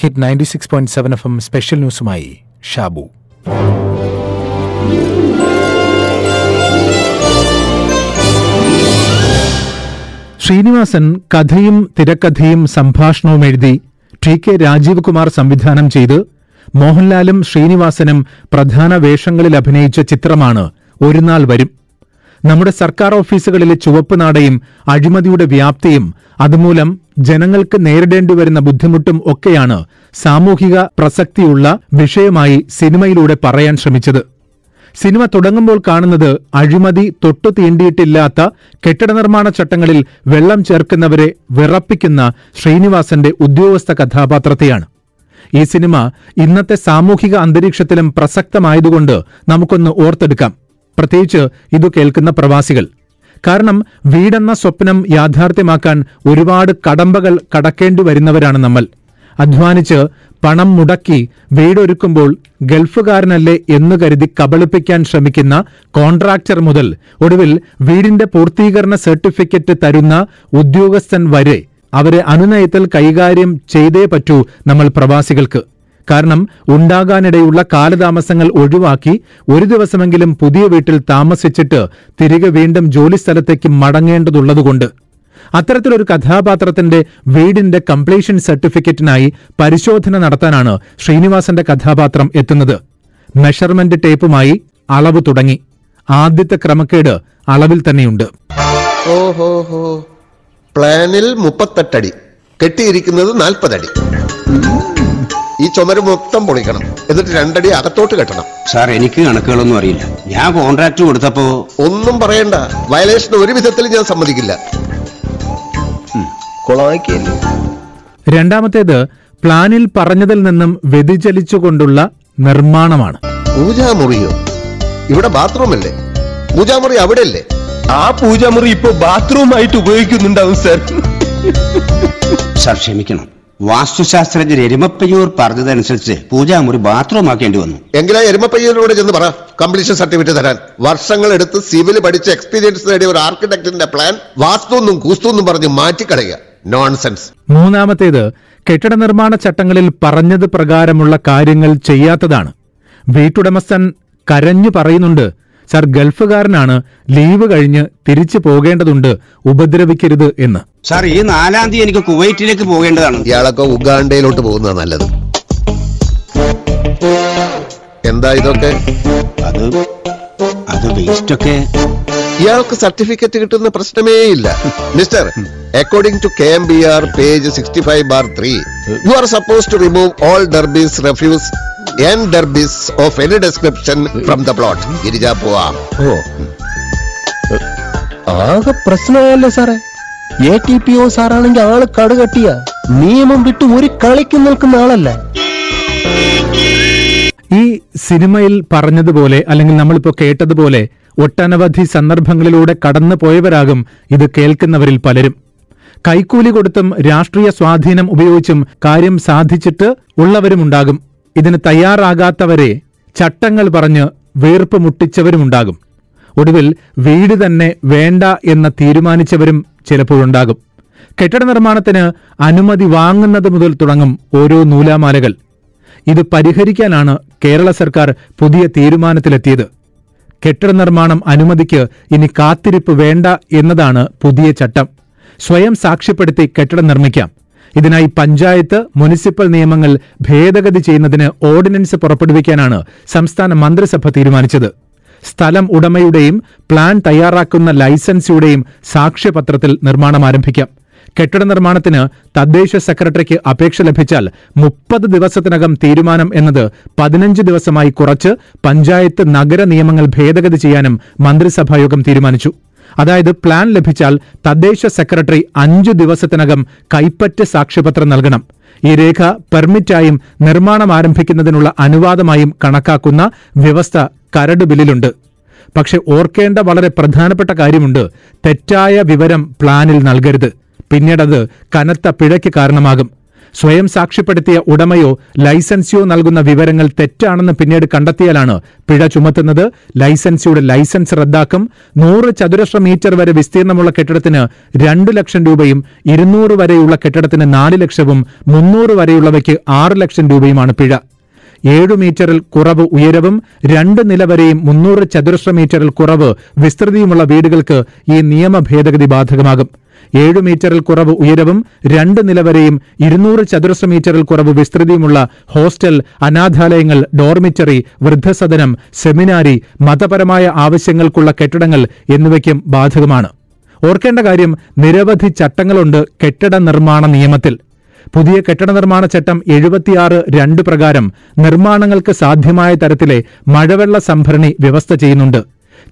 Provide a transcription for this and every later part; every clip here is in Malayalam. ഹിറ്റ് 96.7 FM സ്പെഷ്യൽ ന്യൂസുമായി ഷാബു. ശ്രീനിവാസൻ കഥയും തിരക്കഥയും സംഭാഷണവും എഴുതി, ടി കെ രാജീവ് കുമാർ സംവിധാനം ചെയ്ത് മോഹൻലാലും ശ്രീനിവാസനും പ്രധാന വേഷങ്ങളിൽ അഭിനയിച്ച ചിത്രമാണ് ഒരുനാൾ വരും. നമ്മുടെ സർക്കാർ ഓഫീസുകളിലെ ചുവപ്പ് നാടയും അഴിമതിയുടെ വ്യാപ്തിയും അതുമൂലം ജനങ്ങൾക്ക് നേരിടേണ്ടിവരുന്ന ബുദ്ധിമുട്ടും ഒക്കെയാണ് സാമൂഹിക പ്രസക്തിയുള്ള വിഷയമായി സിനിമയിലൂടെ പറയാൻ ശ്രമിച്ചത്. സിനിമ തുടങ്ങുമ്പോൾ കാണുന്നത് അഴിമതി തൊട്ടു തീണ്ടിയിട്ടില്ലാത്ത കെട്ടിടനിർമ്മാണ ചട്ടങ്ങളിൽ വെള്ളം ചേർക്കുന്നവരെ വിറപ്പിക്കുന്ന ശ്രീനിവാസന്റെ ഉദ്യോഗസ്ഥ കഥാപാത്രത്തെയാണ്. ഈ സിനിമ ഇന്നത്തെ സാമൂഹിക അന്തരീക്ഷത്തിലും പ്രസക്തമായതുകൊണ്ട് നമുക്കൊന്ന് ഓർത്തെടുക്കാം, പ്രത്യേകിച്ച് ഇതു കേൾക്കുന്ന പ്രവാസികൾ. കാരണം വീടെന്ന സ്വപ്നം യാഥാർത്ഥ്യമാക്കാൻ ഒരുപാട് കടമ്പകൾ കടക്കേണ്ടി വരുന്നവരാണ് നമ്മൾ. അധ്വാനിച്ച് പണം മുടക്കി വീടൊരുക്കുമ്പോൾ ഗൾഫുകാരനല്ലേ എന്ന് കരുതി കബളിപ്പിക്കാൻ ശ്രമിക്കുന്ന കോൺട്രാക്ടർ മുതൽ ഒടുവിൽ വീടിന്റെ പൂർത്തീകരണ സർട്ടിഫിക്കറ്റ് തരുന്ന ഉദ്യോഗസ്ഥൻ വരെ അവരെ അനുനയത്തിൽ കൈകാര്യം ചെയ്തേ പറ്റൂ നമ്മൾ പ്രവാസികൾക്ക്. കാരണം ഉണ്ടാകാനിടയുള്ള കാലതാമസങ്ങൾ ഒഴിവാക്കി ഒരു ദിവസമെങ്കിലും പുതിയ വീട്ടിൽ താമസിച്ചിട്ട് തിരികെ വീണ്ടും ജോലിസ്ഥലത്തേക്ക് മടങ്ങേണ്ടതുള്ളതുകൊണ്ട് അത്തരത്തിലൊരു കഥാപാത്രത്തിന്റെ വീടിന്റെ കംപ്ലീഷൻ സർട്ടിഫിക്കറ്റിനായി പരിശോധന നടത്താനാണ് ശ്രീനിവാസന്റെ കഥാപാത്രം എത്തുന്നത്. മെഷർമെന്റ് ടേപ്പുമായി അളവ് തുടങ്ങി. ആദ്യത്തെ ക്രമക്കേട് അളവിൽ തന്നെയുണ്ട്. പ്ലാനിൽ 38 അടി, കെട്ടിയിരിക്കുന്നത് 40 അടി. ഈ ചുമര് മൊത്തം പൊളിക്കണം, എന്നിട്ട് 2 അടി അകത്തോട്ട് കെട്ടണം. സാർ, എനിക്ക് കണക്കുകളൊന്നും അറിയില്ല. ഞാൻ കോൺട്രാക്ട് കൊടുത്തപ്പോ ഒന്നും പറയണ്ട, വയലേഷൻ ഒരു വിധത്തിൽ ഞാൻ സമ്മതിക്കില്ല. രണ്ടാമത്തേത് പ്ലാനിൽ പറഞ്ഞതിൽ നിന്നും വ്യതിചലിച്ചുകൊണ്ടുള്ള നിർമ്മാണമാണ്. പൂജാമുറിയോ? ഇവിടെ ബാത്റൂമല്ലേ, പൂജാമുറി അവിടെയല്ലേ? ആ പൂജാമുറി ഇപ്പൊ ബാത്റൂമായിട്ട് ഉപയോഗിക്കുന്നുണ്ടാവും സാർ. സാർ ക്ഷമിക്കണം, വാസ്തുശാസ്ത്രജ്ഞർ എരുമപ്പയ്യൂർ പറഞ്ഞതനുസരിച്ച് പൂജാമുറി ബാത്റൂം ആക്കേണ്ടി വന്നു. എങ്കിലാ എരുമപ്പയ്യൂരിലൂടെ ചെന്ന് പറ കംപ്ലീഷൻ സർട്ടിഫിക്കറ്റ് തരാൻ. വർഷങ്ങളെടുത്ത് സിവിൽ പഠിച്ച് എക്സ്പീരിയൻസ് നേടിയ ഒരു ആർക്കിടെക്ടിന്റെ പ്ലാൻ വാസ്തുന്നും കൂസ്തുന്നും പറഞ്ഞ് മാറ്റിക്കളയുക, നോൺസെൻസ്. മൂന്നാമത്തേത് കെട്ടിട നിർമ്മാണ ചട്ടങ്ങളിൽ പറഞ്ഞത് പ്രകാരമുള്ള കാര്യങ്ങൾ ചെയ്യാത്തതാണ്. വീട്ടുടമസ്ഥൻ കരഞ്ഞു പറയുന്നുണ്ട്, സാർ ഗൾഫുകാരനാണ്, ലീവ് കഴിഞ്ഞ് തിരിച്ചു പോകേണ്ടതുണ്ട്, ഉപദ്രവിക്കരുത് എന്ന്. സാർ, ഈ 4-ാം തീയതി എനിക്ക് കുവൈറ്റിലേക്ക് പോകേണ്ടതാണ്. ഇയാളൊക്കെ ഉഗാണ്ടയിലോട്ട് പോകുന്നതാണ് നല്ലത്. എന്താ ഇതൊക്കെ? അത് വേസ്റ്റൊക്കെ. ഇയാൾക്ക് സർട്ടിഫിക്കറ്റ് കിട്ടുന്ന പ്രശ്നമേ ഇല്ല mister. According to K M B R page 65/3, you are suppose to remove all debris, refuse and derbis of any description from the plot. girija poa aaga prashnayalla sare atpo sar aanenge aalu kadu kattiya neemam vittu oru kalikku nilkuna aalalla. ഈ സിനിമയിൽ പറഞ്ഞതുപോലെ അല്ലെങ്കിൽ നമ്മളിപ്പോൾ കേട്ടതുപോലെ ഒട്ടനവധി സന്ദർഭങ്ങളിലൂടെ കടന്നു പോയവരാകും ഇത് കേൾക്കുന്നവരിൽ പലരും. കൈക്കൂലി കൊടുത്തും രാഷ്ട്രീയ സ്വാധീനം ഉപയോഗിച്ചും കാര്യം സാധിച്ചിട്ട് ഉള്ളവരുമുണ്ടാകും. ഇതിന് തയ്യാറാകാത്തവരെ ചട്ടങ്ങൾ പറഞ്ഞ് വീർപ്പ് മുട്ടിച്ചവരുമുണ്ടാകും. ഒടുവിൽ വീട് തന്നെ വേണ്ട എന്ന് തീരുമാനിച്ചവരും ചിലപ്പോഴുണ്ടാകും. കെട്ടിട നിർമ്മാണത്തിന് അനുമതി വാങ്ങുന്നത് മുതൽ തുടങ്ങും ഓരോ നൂലാമാലകൾ. ഇത് പരിഹരിക്കാനാണ് കേരള സർക്കാർ പുതിയ തീരുമാനത്തിലെത്തിയത്. കെട്ടിട നിർമ്മാണം അനുമതിക്ക് ഇനി കാത്തിരിപ്പ് വേണ്ട എന്നതാണ് പുതിയ ചട്ടം. സ്വയം സാക്ഷ്യപ്പെടുത്തി കെട്ടിടം നിർമ്മിക്കാം. ഇതിനായി പഞ്ചായത്ത്, മുനിസിപ്പൽ നിയമങ്ങൾ ഭേദഗതി ചെയ്യുന്നതിന് ഓർഡിനൻസ് പുറപ്പെടുവിക്കാനാണ് സംസ്ഥാന മന്ത്രിസഭ തീരുമാനിച്ചത്. സ്ഥലം ഉടമയുടെയും പ്ലാൻ തയ്യാറാക്കുന്ന ലൈസൻസിയുടെയും സാക്ഷ്യപത്രത്തിൽ നിർമ്മാണം ആരംഭിക്കാം. കെട്ടിട നിർമ്മാണത്തിന് തദ്ദേശ സെക്രട്ടറിക്ക് അപേക്ഷ ലഭിച്ചാൽ 30 ദിവസത്തിനകം തീരുമാനം എന്നത് 15 ദിവസമായി കുറച്ച് പഞ്ചായത്ത് നഗര നിയമങ്ങൾ ഭേദഗതി ചെയ്യാനും മന്ത്രിസഭായോഗം തീരുമാനിച്ചു. അതായത് പ്ലാൻ ലഭിച്ചാൽ തദ്ദേശ സെക്രട്ടറി 5 ദിവസത്തിനകം കൈപ്പറ്റ് സാക്ഷ്യപത്രം നൽകണം. ഈ രേഖ പെർമിറ്റായും നിർമ്മാണം ആരംഭിക്കുന്നതിനുള്ള അനുവാദമായും കണക്കാക്കുന്ന വ്യവസ്ഥ കരട് ബില്ലിലുണ്ട്. പക്ഷെ ഓർക്കേണ്ട വളരെ പ്രധാനപ്പെട്ട കാര്യമുണ്ട്, തെറ്റായ വിവരം പ്ലാനിൽ നൽകരുത്, പിന്നീടത് കനത്ത പിഴയ്ക്ക് കാരണമാകും. സ്വയം സാക്ഷ്യപ്പെടുത്തിയ ഉടമയോ ലൈസൻസിയോ നൽകുന്ന വിവരങ്ങൾ തെറ്റാണെന്ന് പിന്നീട് കണ്ടെത്തിയാലാണ് പിഴ ചുമത്തുന്നത്. ലൈസൻസിയുടെ ലൈസൻസ് റദ്ദാക്കും. 100 ചതുരശ്ര മീറ്റർ വരെ വിസ്തീർണമുള്ള കെട്ടിടത്തിന് 2 ലക്ഷം രൂപയും 200 വരെയുള്ള കെട്ടിടത്തിന് 4 ലക്ഷവും 300 വരെയുള്ളവയ്ക്ക് 6 ലക്ഷം രൂപയുമാണ് പിഴ. 7 മീറ്ററിൽ കുറവ് ഉയരവും 2 നില വരെയും 300 ചതുരശ്ര മീറ്ററിൽ കുറവ് വിസ്തൃതിയുമുള്ള വീടുകൾക്ക് ഈ നിയമ ഭേദഗതി ബാധകമാകും. 7 മീറ്ററിൽ കുറവ് ഉയരവും 2 നില വരെയും 200 ചതുരശ്ര മീറ്ററിൽ കുറവ് വിസ്തൃതിയുമുള്ള ഹോസ്റ്റൽ, അനാഥാലയങ്ങൾ, ഡോർമിറ്ററി, വൃദ്ധസദനം, സെമിനാരി, മതപരമായ ആവശ്യങ്ങൾക്കുള്ള കെട്ടിടങ്ങൾ എന്നിവയ്ക്കും ബാധകമാണ്. ഓർക്കേണ്ട കാര്യം, നിരവധി ചട്ടങ്ങളുണ്ട് കെട്ടിട നിർമ്മാണ നിയമത്തിൽ. പുതിയ കെട്ടിട നിർമ്മാണ ചട്ടം 76(2) പ്രകാരം നിർമ്മാണങ്ങൾക്ക് സാധ്യമായ തരത്തിലെ മഴവെള്ള സംഭരണി വ്യവസ്ഥ ചെയ്യുന്നുണ്ട്.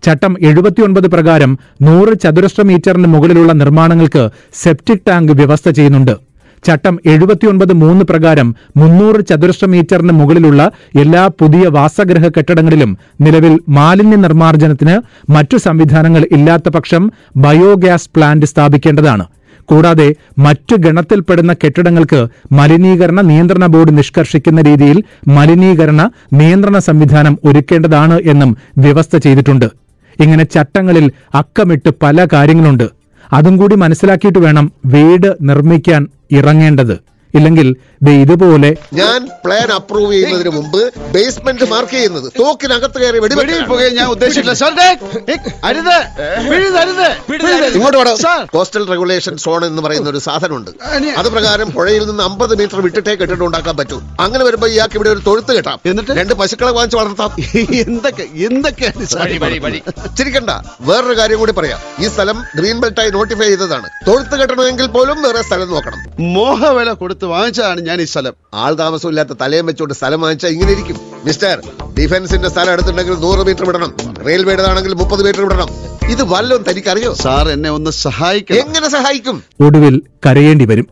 ചട്ടം 79 പ്രകാരം 100 ചതുരശ്ര മീറ്ററിന് മുകളിലുള്ള നിർമ്മാണങ്ങൾക്ക് സെപ്റ്റിക് ടാങ്ക് വ്യവസ്ഥ ചെയ്യുന്നുണ്ട്. ചട്ടം 79(3) പ്രകാരം 300 ചതുരശ്ര മീറ്ററിന് മുകളിലുള്ള എല്ലാ പുതിയ വാസഗൃഹ കെട്ടിടങ്ങളിലും നിലവിൽ മാലിന്യ നിർമ്മാർജ്ജനത്തിന് മറ്റു സംവിധാനങ്ങൾ ഇല്ലാത്ത പക്ഷം ബയോഗ്യാസ് പ്ലാന്റ് സ്ഥാപിക്കേണ്ടതാണ്. കൂടാതെ മറ്റു ഗണത്തിൽപ്പെടുന്ന കെട്ടിടങ്ങൾക്ക് മലിനീകരണ നിയന്ത്രണ ബോർഡ് നിഷ്കർഷിക്കുന്ന രീതിയിൽ മലിനീകരണ നിയന്ത്രണ സംവിധാനം ഒരുക്കേണ്ടതാണ് എന്നും വ്യവസ്ഥ ചെയ്തിട്ടുണ്ട്. ഇങ്ങനെ ചട്ടങ്ങളിൽ അക്കമിട്ട് പല കാര്യങ്ങളുണ്ട്. അതും കൂടി മനസ്സിലാക്കിയിട്ട് വേണം വീട് നിർമ്മിക്കാൻ ഇറങ്ങേണ്ടത്. ഇല്ലെങ്കിൽ ഇതുപോലെ ഞാൻ പ്ലാൻ അപ്രൂവ് ചെയ്യുന്നതിന് മുമ്പ് ബേസ്മെന്റ് മാർക്ക് ചെയ്യുന്നത് തോക്കിനകത്ത് കയറി വെടിവെക്കുകയും ഞാൻ ഉദ്ദേശിച്ചില്ല. കോസ്റ്റൽ റെഗുലേഷൻ സോൺ എന്ന് പറയുന്ന ഒരു സാധനമുണ്ട്. അത് പ്രകാരം പുഴയിൽ നിന്ന് 50 മീറ്റർ വിട്ടിട്ടേ കെട്ടിടം ഉണ്ടാക്കാൻ പറ്റൂ. അങ്ങനെ വരുമ്പോ ഇയാൾക്ക് ഇവിടെ ഒരു തൊഴുത്ത് കെട്ടാം, എന്നിട്ട് 2 പശുക്കളെ വാങ്ങിച്ച് വളർത്താം. എന്തൊക്കെയാണ് ചിരിക്കണ്ട. വേറൊരു കാര്യം കൂടി പറയാം. ഈ സ്ഥലം ഗ്രീൻ ബെൽറ്റായി നോട്ടിഫൈ ചെയ്തതാണ്. തൊഴുത്ത് കെട്ടണമെങ്കിൽ പോലും വേറെ സ്ഥലം നോക്കണം. മോഹവില കൊടുത്ത് വാങ്ങിച്ചതാണ് ഞാൻ ഈ സ്ഥലം. ആൾ താമസമില്ലാത്ത തലയും വെച്ചോണ്ട് സ്ഥലം വാങ്ങിച്ചാൽ ഇങ്ങനെ ഇരിക്കും. മിസ്റ്റർ, ഡിഫൻസിന്റെ സ്ഥലം എടുത്തിട്ടുണ്ടെങ്കിൽ 100 മീറ്റർ വിടണം, റെയിൽവേടേതാണെങ്കിൽ 30 മീറ്റർ വിടണം. ഇത് വല്ലതും തനിക്കറിയോ സാർ? എന്നെ ഒന്ന് സഹായിക്കും. എങ്ങനെ സഹായിക്കും? ഒടുവിൽ കരയേണ്ടി വരും.